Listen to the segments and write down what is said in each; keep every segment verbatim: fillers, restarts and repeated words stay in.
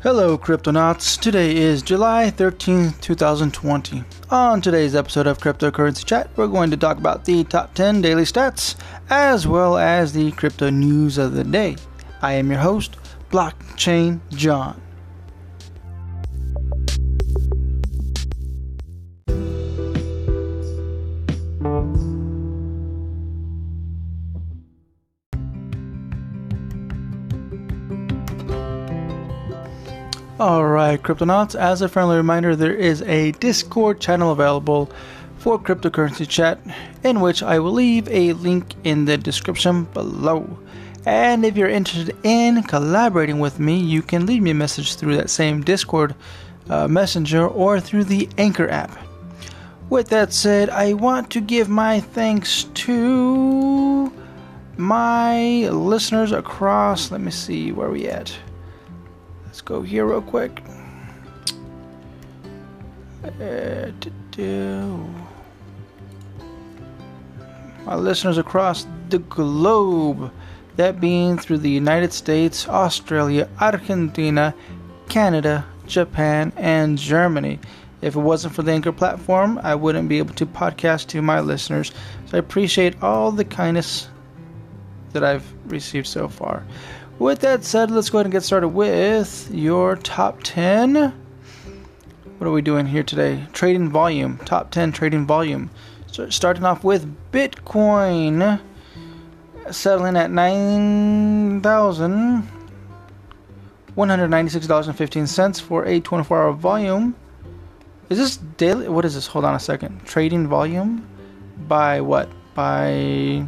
Hello Cryptonauts, today is July thirteenth, two thousand twenty. On today's episode of Cryptocurrency Chat, we're going to talk about the top ten daily stats, as well as the crypto news of the day. I am your host, Blockchain John. Alright Cryptonauts, as a friendly reminder, there is a Discord channel available for Cryptocurrency Chat, in which I will leave a link in the description below. And if you're interested in collaborating with me, you can leave me a message through that same Discord uh, messenger or through the Anchor app. With that said, I want to give my thanks to my listeners across, let me see, where are we at? Let's go here real quick. Uh, My listeners across the globe, that being through the United States, Australia, Argentina, Canada, Japan, and Germany. If it wasn't for the Anchor platform, I wouldn't be able to podcast to my listeners. So I appreciate all the kindness that I've received so far. With that said, let's go ahead and get started with your top ten. What are we doing here today? Trading volume. Top ten trading volume. So starting off with Bitcoin. Settling at nine thousand one hundred ninety-six dollars and fifteen cents for a twenty-four hour volume. Is this daily? What is this? Hold on a second. Trading volume? By what? By...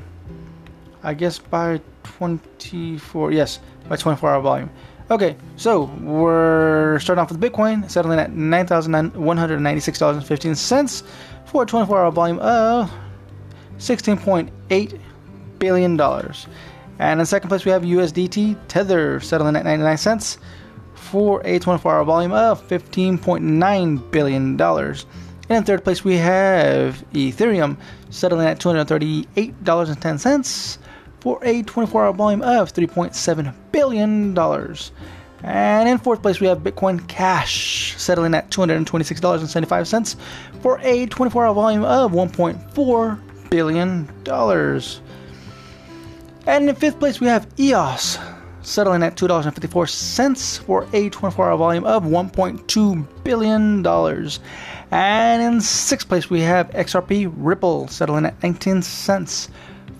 I guess by... twenty-four, yes, by twenty-four hour volume. Okay, so we're starting off with Bitcoin, settling at nine thousand one hundred ninety-six dollars and fifteen cents for a twenty-four hour volume of sixteen point eight billion dollars. And in second place, we have U S D T, Tether, settling at ninety-nine cents for a twenty-four hour volume of fifteen point nine billion dollars. And in third place, we have Ethereum, settling at two hundred thirty-eight dollars and ten cents. for a twenty-four hour volume of three point seven billion dollars. And in fourth place, we have Bitcoin Cash, settling at two hundred twenty-six dollars and seventy-five cents for a twenty-four hour volume of one point four billion dollars. And in fifth place, we have E O S, settling at two dollars and fifty-four cents for a twenty-four hour volume of one point two billion dollars. And in sixth place, we have X R P Ripple, settling at nineteen cents.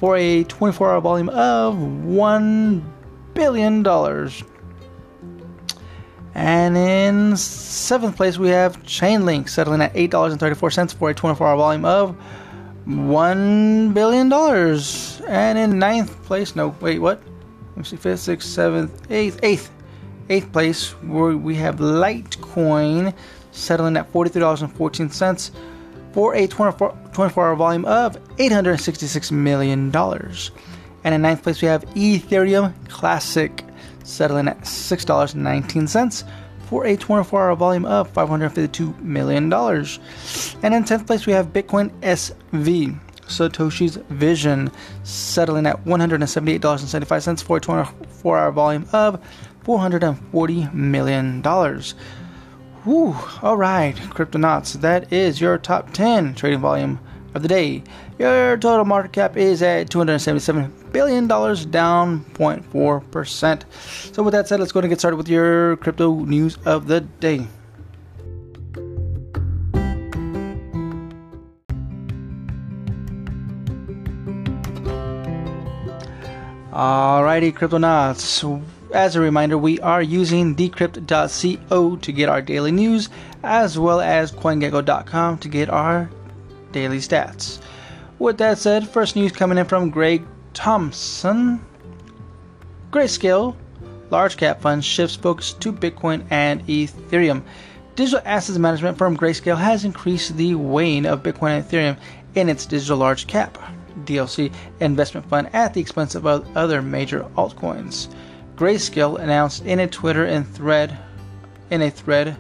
For a twenty-four hour volume of one billion dollars. And in seventh place, we have Chainlink, settling at eight dollars and thirty-four cents for a twenty-four hour volume of one billion dollars. And in ninth place, no, wait, what? Let me see, fifth, sixth, seventh, eighth, eighth. eighth place, where we have Litecoin, settling at forty-three dollars and fourteen cents. for a twenty-four hour volume of eight hundred sixty-six million dollars. And in ninth place, we have Ethereum Classic, settling at six dollars and nineteen cents for a twenty-four hour volume of five hundred fifty-two million dollars. And in tenth place, we have Bitcoin S V, Satoshi's Vision, settling at one hundred seventy-eight dollars and seventy-five cents for a twenty-four hour volume of four hundred forty million dollars. Whew, alright, Cryptonauts, that is your top ten trading volume of the day. Your total market cap is at two hundred seventy-seven billion dollars, down zero point four percent. So with that said, let's go ahead and get started with your crypto news of the day. Alrighty, Cryptonauts. As a reminder, we are using Decrypt dot co to get our daily news, as well as CoinGecko dot com to get our daily stats. With that said, first news coming in from Greg Thompson. Grayscale large cap fund shifts focus to Bitcoin and Ethereum. Digital assets management firm Grayscale has increased the weighing of Bitcoin and Ethereum in its digital large cap D L C investment fund at the expense of other major altcoins. Grayscale announced in a Twitter and thread, in a thread,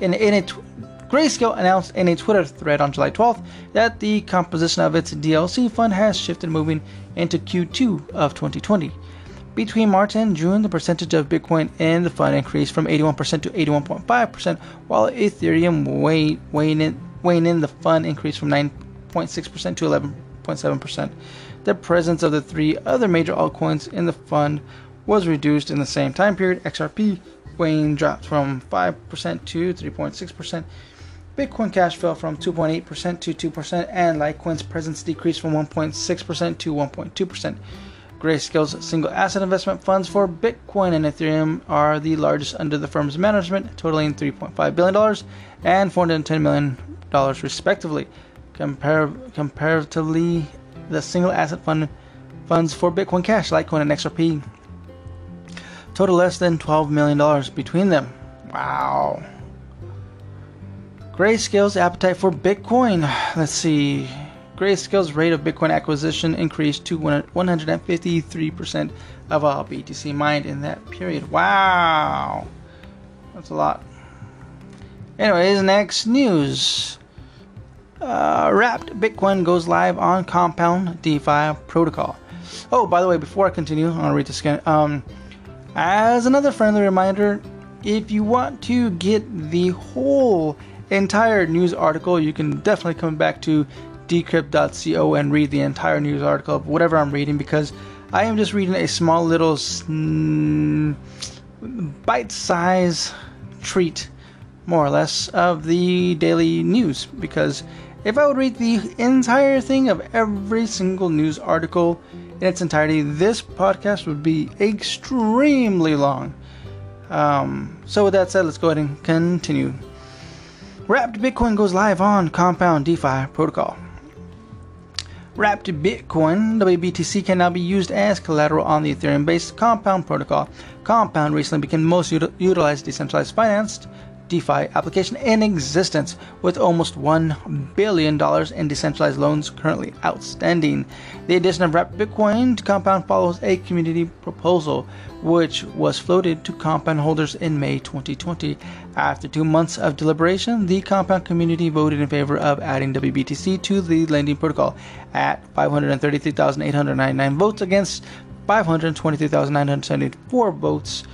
in in a tw- Grayscale announced in a Twitter thread on July twelfth that the composition of its D L C fund has shifted, moving into Q two of twenty twenty. Between March and June, the percentage of Bitcoin in the fund increased from eighty-one percent to eighty-one point five percent, while Ethereum weighing, weighing, in, weighing in the fund increased from nine point six percent to eleven point seven percent. The presence of the three other major altcoins in the fund was reduced in the same time period. X R P weighing dropped from five percent to three point six percent. Bitcoin Cash fell from two point eight percent to two percent, and Litecoin's presence decreased from one point six percent to one point two percent. Grayscale's single asset investment funds for Bitcoin and Ethereum are the largest under the firm's management, totaling three point five billion dollars and four hundred ten million dollars respectively. Compar- comparatively, the single asset fund funds for Bitcoin Cash, Litecoin, and X R P total less than twelve million dollars between them. Wow. Grayscale's appetite for Bitcoin. Let's see. Grayscale's rate of Bitcoin acquisition increased to one hundred fifty-three percent of all B T C mined in that period. Wow. That's a lot. Anyways, next news. Uh, Wrapped Bitcoin goes live on Compound DeFi protocol. Oh, by the way, before I continue, I'll read this again. Um, as another friendly reminder, if you want to get the whole entire news article, you can definitely come back to Decrypt dot co and read the entire news article of whatever I'm reading, because I am just reading a small little sn- bite-size treat, more or less, of the daily news. Because if I would read the entire thing of every single news article in its entirety, this podcast would be extremely long. Um, so with that said, let's go ahead and continue. Wrapped Bitcoin goes live on Compound DeFi protocol. Wrapped Bitcoin, W B T C, can now be used as collateral on the Ethereum-based Compound protocol. Compound recently became the most util- utilized decentralized financed DeFi application in existence, with almost one billion dollars in decentralized loans currently outstanding. The addition of Wrapped Bitcoin to Compound follows a community proposal, which was floated to Compound holders in May twenty twenty. After two months of deliberation, the Compound community voted in favor of adding W B T C to the lending protocol at five hundred thirty-three thousand eight hundred ninety-nine votes against five hundred twenty-three thousand nine hundred seventy-four votes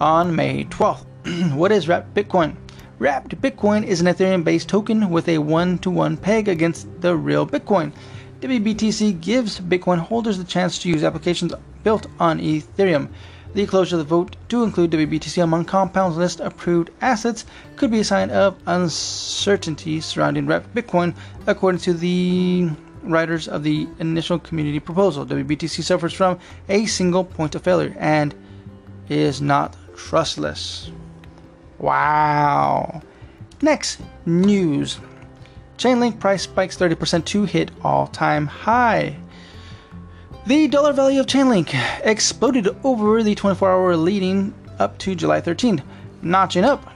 on May twelfth. What is Wrapped Bitcoin? Wrapped Bitcoin is an Ethereum-based token with a one-to-one peg against the real Bitcoin. W B T C gives Bitcoin holders the chance to use applications built on Ethereum. The closure of the vote to include W B T C among Compound's list approved assets could be a sign of uncertainty surrounding Wrapped Bitcoin, according to the writers of the initial community proposal. W B T C suffers from a single point of failure and is not trustless. Wow. Next news. Chainlink price spikes thirty percent to hit all-time high. The dollar value of Chainlink exploded over the twenty-four hour leading up to July thirteenth, notching up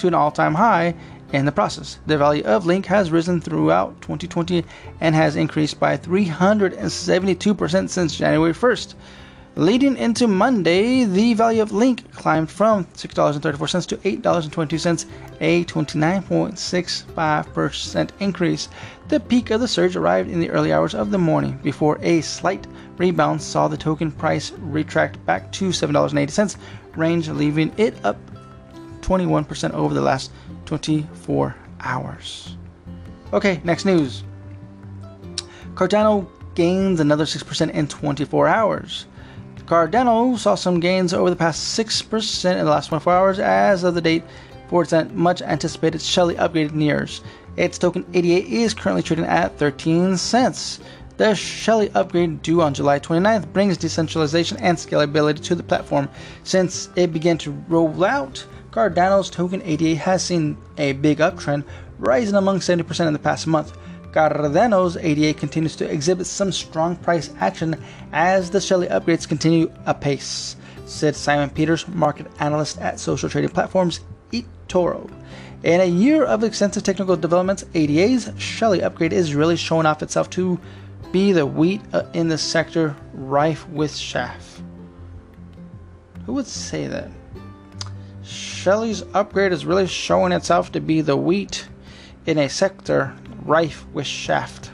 to an all-time high in the process. The value of Link has risen throughout twenty twenty and has increased by three hundred seventy-two percent since January first. Leading into Monday, the value of Link climbed from six dollars and thirty-four cents to eight dollars and twenty-two cents, a twenty-nine point six five percent increase. The peak of the surge arrived in the early hours of the morning, before a slight rebound saw the token price retract back to seven dollars and eighty cents range, leaving it up twenty-one percent over the last twenty-four hours. Okay, next news. Cardano gains another six percent in twenty-four hours. Cardano saw some gains over the past six percent in the last twenty-four hours as of the date for its much anticipated Shelley upgraded N I R S. Its token A D A is currently trading at thirteen cents. The Shelley upgrade due on July twenty-ninth brings decentralization and scalability to the platform. Since it began to roll out, Cardano's token A D A has seen a big uptrend, rising among seventy percent in the past month. Cardano's A D A continues to exhibit some strong price action as the Shelley upgrades continue apace, said Simon Peters, market analyst at social trading platforms eToro. In a year of extensive technical developments, A D A's Shelley upgrade is really showing off itself to be the wheat in the sector, rife with chaff. Who would say that? Shelley's upgrade is really showing itself to be the wheat in a sector rife with shaft,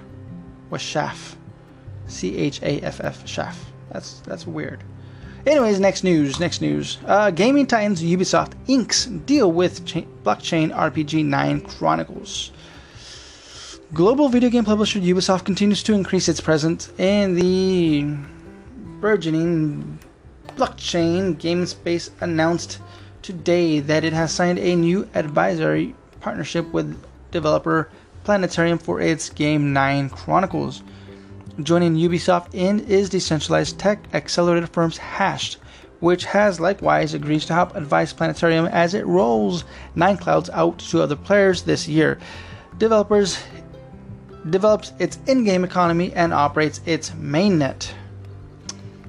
with chaff, C H A F F, chaff. That's that's weird. Anyways, next news, next news. Uh, Gaming Titans Ubisoft inks deal with cha- blockchain R P G Nine Chronicles. Global video game publisher Ubisoft continues to increase its presence in the burgeoning blockchain game space, announced today that it has signed a new advisory partnership with developer Planetarium for its game Nine Chronicles. Joining Ubisoft in is decentralized tech accelerator firm Hashed, which has likewise agreed to help advise Planetarium as it rolls Nine Clouds out to other players this year. Developers develops its in-game economy and operates its mainnet.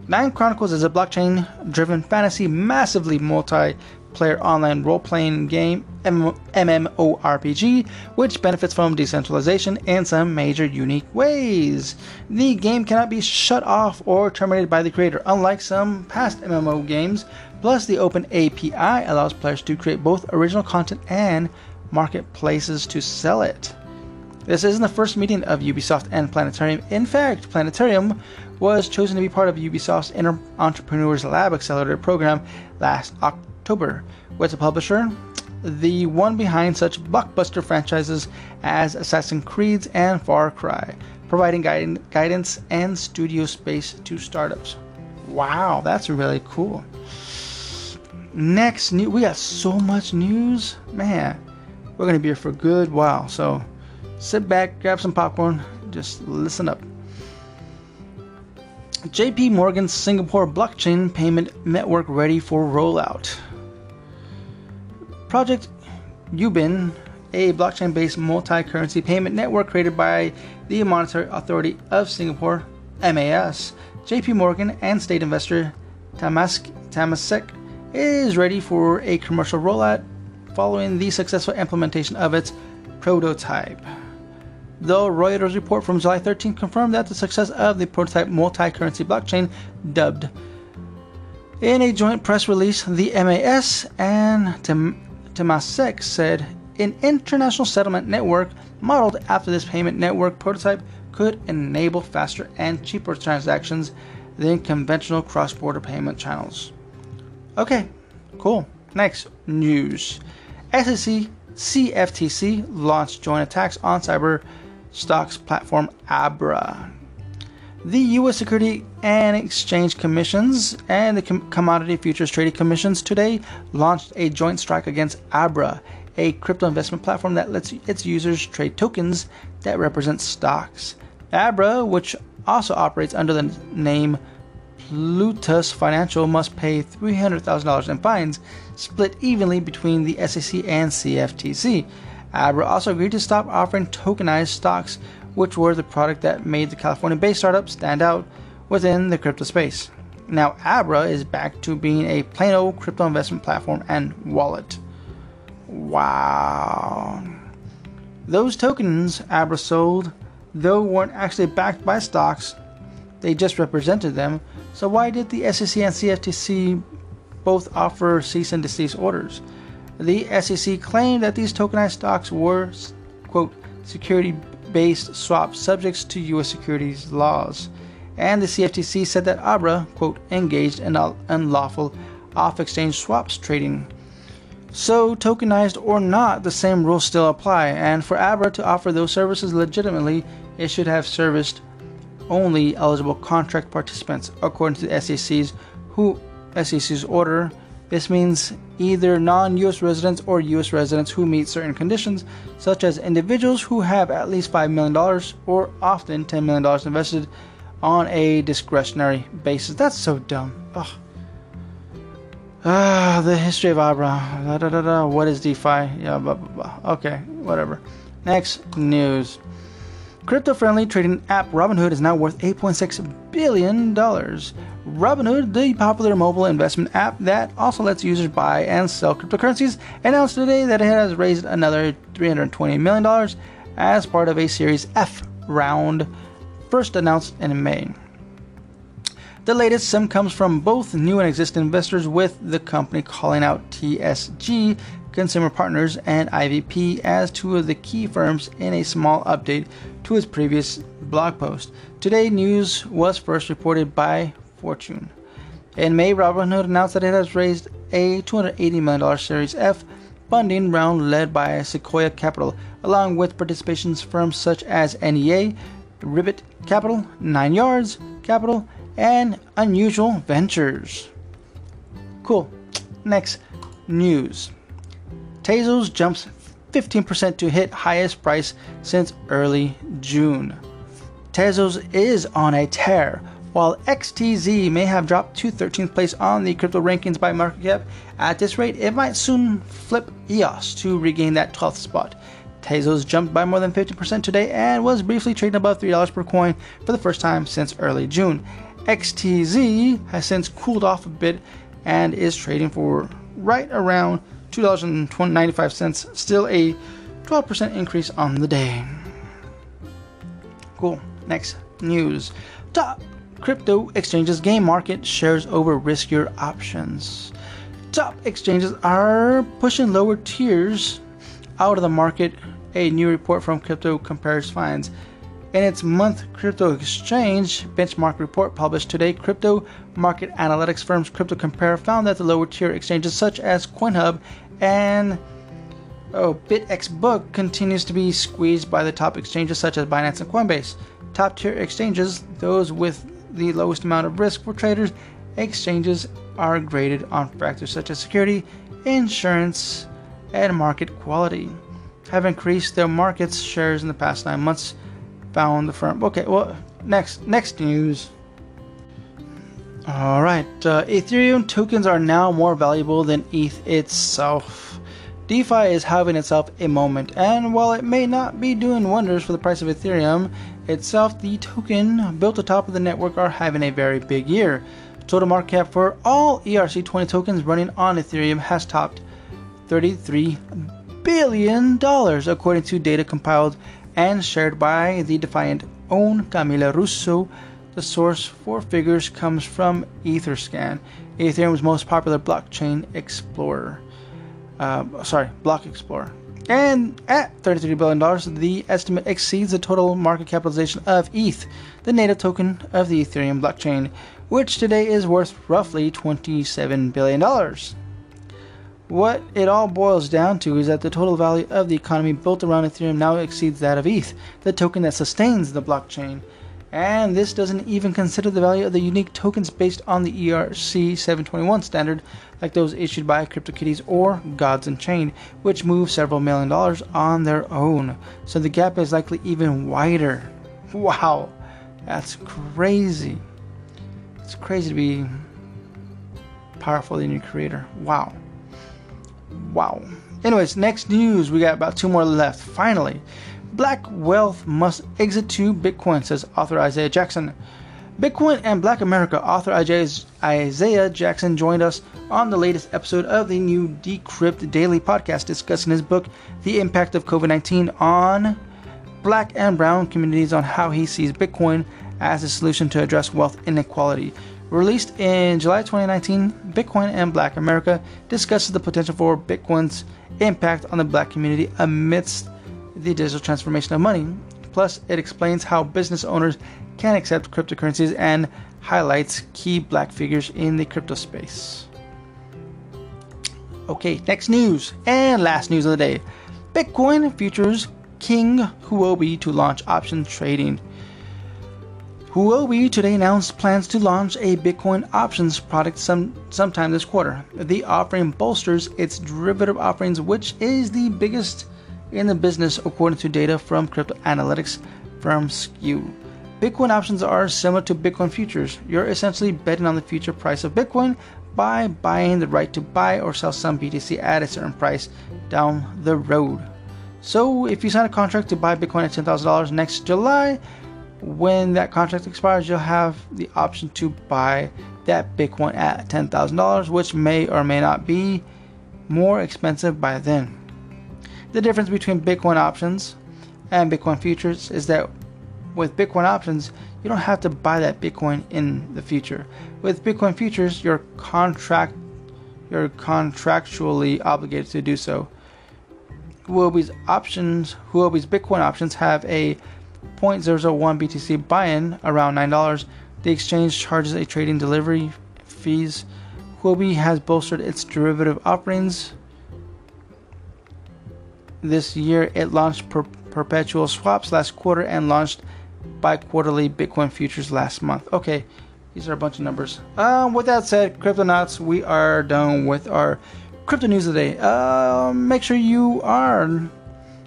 Nine Chronicles is a blockchain-driven fantasy, massively multiplayer online role-playing game M M O R P G, which benefits from decentralization in some major unique ways. The game cannot be shut off or terminated by the creator, unlike some past M M O games. Plus, the open A P I allows players to create both original content and marketplaces to sell it. This isn't the first meeting of Ubisoft and Planetarium. In fact, Planetarium was chosen to be part of Ubisoft's Inter- Entrepreneurs Lab Accelerator program last October, with the publisher the one behind such blockbuster franchises as Assassin's Creed and Far Cry, providing guide- guidance and studio space to startups. Wow, that's really cool. Next, new- we got so much news. Man, we're going to be here for a good while, so sit back, grab some popcorn, just listen up. J P Morgan's Singapore blockchain payment network ready for rollout. Project Ubin, a blockchain-based multi-currency payment network created by the Monetary Authority of Singapore, M A S, J P Morgan and state investor Temasek, Temasek is ready for a commercial rollout following the successful implementation of its prototype. Though Reuters report from July thirteenth confirmed that the success of the prototype multi-currency blockchain, dubbed. In a joint press release, the M A S and Temasek said an international settlement network modeled after this payment network prototype could enable faster and cheaper transactions than conventional cross-border payment channels. Okay, cool. Next news. S E C C F T C launched joint attacks on cyber stocks platform ABRA. The U S Security and Exchange Commissions and the Com- Commodity Futures Trading Commissions today launched a joint strike against ABRA, a crypto investment platform that lets its users trade tokens that represent stocks. ABRA, which also operates under the name Plutus Financial, must pay three hundred thousand dollars in fines, split evenly between the S E C and C F T C. ABRA also agreed to stop offering tokenized stocks, which were the product that made the California-based startup stand out within the crypto space. Now ABRA is back to being a plain old crypto investment platform and wallet. Wow. Those tokens ABRA sold, though, weren't actually backed by stocks. They just represented them. So why did the S E C and C F T C both offer cease and desist orders? The S E C claimed that these tokenized stocks were, quote, security-based swaps subject to U S securities laws. And the C F T C said that ABRA, quote, engaged in unlawful off-exchange swaps trading. So, tokenized or not, the same rules still apply. And for ABRA to offer those services legitimately, it should have serviced only eligible contract participants, according to the S E C's who S E C's order. This means either non-U S residents or U S residents who meet certain conditions, such as individuals who have at least five million dollars or often ten million dollars invested on a discretionary basis. That's so dumb. Ugh. Ah, the history of ABRA. Da, da, da, da. What is DeFi? Yeah, blah, blah, blah. Okay, whatever. Next news. Crypto-friendly trading app Robinhood is now worth eight point six billion dollars. Robinhood, the popular mobile investment app that also lets users buy and sell cryptocurrencies, announced today that it has raised another three hundred twenty million dollars as part of a Series F round, first announced in May. The latest sum comes from both new and existing investors, with the company calling out T S G, Consumer Partners, and I V P as two of the key firms in a small update to its previous blog post. Today, news was first reported by Fortune. In May, Robinhood announced that it has raised a two hundred eighty million dollars Series F funding round led by Sequoia Capital, along with participation firms such as N E A, Ribbit Capital, Nine Yards Capital, and Unusual Ventures. Cool. Next news. Tezos jumps fifteen percent to hit highest price since early June. Tezos is on a tear. While X T Z may have dropped to thirteenth place on the crypto rankings by market cap, at this rate it might soon flip E O S to regain that twelfth spot. Tezos jumped by more than fifty percent today and was briefly trading above three dollars per coin for the first time since early June. X T Z has since cooled off a bit and is trading for right around two dollars and ninety-five cents, still a twelve percent increase on the day. Cool. Next news. Top crypto exchanges game market shares over riskier options. Top exchanges are pushing lower tiers out of the market, a new report from Crypto Compare finds. In its month crypto exchange benchmark report published today, crypto market analytics firm Crypto Compare found that the lower tier exchanges such as CoinHub and oh, BitXBook continues to be squeezed by the top exchanges such as Binance and Coinbase. Top tier exchanges, those with the lowest amount of risk for traders, exchanges are graded on factors such as security, insurance, and market quality, have increased their market shares in the past nine months, found the firm. Okay, well, next next news. All right, uh, Ethereum tokens are now more valuable than E T H itself. DeFi is having itself a moment, and while it may not be doing wonders for the price of Ethereum itself, the token built atop of the network are having a very big year. Total market cap for all E R C twenty tokens running on Ethereum has topped thirty-three billion dollars, according to data compiled and shared by the Defiant own Camila Russo. The source for figures comes from Etherscan, Ethereum's most popular blockchain explorer. Uh, sorry, block explorer. And at thirty-three billion dollars, the estimate exceeds the total market capitalization of E T H, the native token of the Ethereum blockchain, which today is worth roughly twenty-seven billion dollars. What it all boils down to is that the total value of the economy built around Ethereum now exceeds that of E T H, the token that sustains the blockchain. And this doesn't even consider the value of the unique tokens based on the E R C seven twenty-one standard, like those issued by CryptoKitties or Gods Unchained, which move several million dollars on their own. So the gap is likely even wider. Wow, that's crazy. It's crazy to be powerful than your creator. Wow. Wow. Anyways, next news. We got about two more left. Finally, Black Wealth must exit to Bitcoin, says author Isaiah Jackson. Bitcoin and Black America author Isaiah Jackson joined us on the latest episode of the new Decrypt Daily podcast, discussing his book, The Impact of COVID nineteen on Black and Brown Communities, on how he sees Bitcoin as a solution to address wealth inequality. Released in July twenty nineteen, Bitcoin and Black America discusses the potential for Bitcoin's impact on the Black community amidst the digital transformation of money. Plus, it explains how business owners can accept cryptocurrencies and highlights key Black figures in the crypto space. Okay, next news and last news of the day. Bitcoin futures King Huobi to launch option trading. Huobi today announced plans to launch a Bitcoin options product some, sometime this quarter. The offering bolsters its derivative offerings, which is the biggest in the business, according to data from crypto analytics firm S K U. Bitcoin options are similar to Bitcoin futures. You're essentially betting on the future price of Bitcoin by buying the right to buy or sell some B T C at a certain price down the road. So if you sign a contract to buy Bitcoin at ten thousand dollars next July, when that contract expires, you'll have the option to buy that Bitcoin at ten thousand dollars, which may or may not be more expensive by then. The difference between Bitcoin options and Bitcoin futures is that with Bitcoin options, you don't have to buy that Bitcoin in the future. With Bitcoin futures, you're contract you're contractually obligated to do so. Huobi's options, Huobi's Bitcoin options have a zero point zero zero one B T C buy-in around nine dollars. The exchange charges a trading delivery fees. Huobi has bolstered its derivative offerings. This year, it launched per- perpetual swaps last quarter and launched bi-quarterly Bitcoin futures last month. Okay, these are a bunch of numbers. Um, with that said, Cryptonauts, we are done with our crypto news today. Uh, make sure you are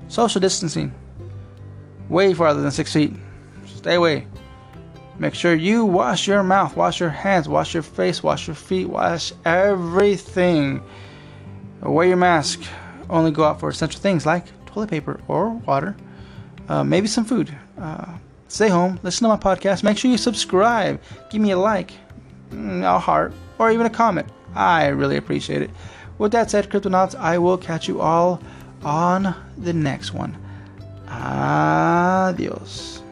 social distancing. Way farther than six feet. Stay away. Make sure you wash your mouth, wash your hands, wash your face, wash your feet, wash everything. Wear your mask. Only go out for essential things like toilet paper or water, uh, maybe some food. Uh, stay home, listen to my podcast, make sure you subscribe, give me a like, a heart, or even a comment. I really appreciate it. With that said, Cryptonauts, I will catch you all on the next one. Adios.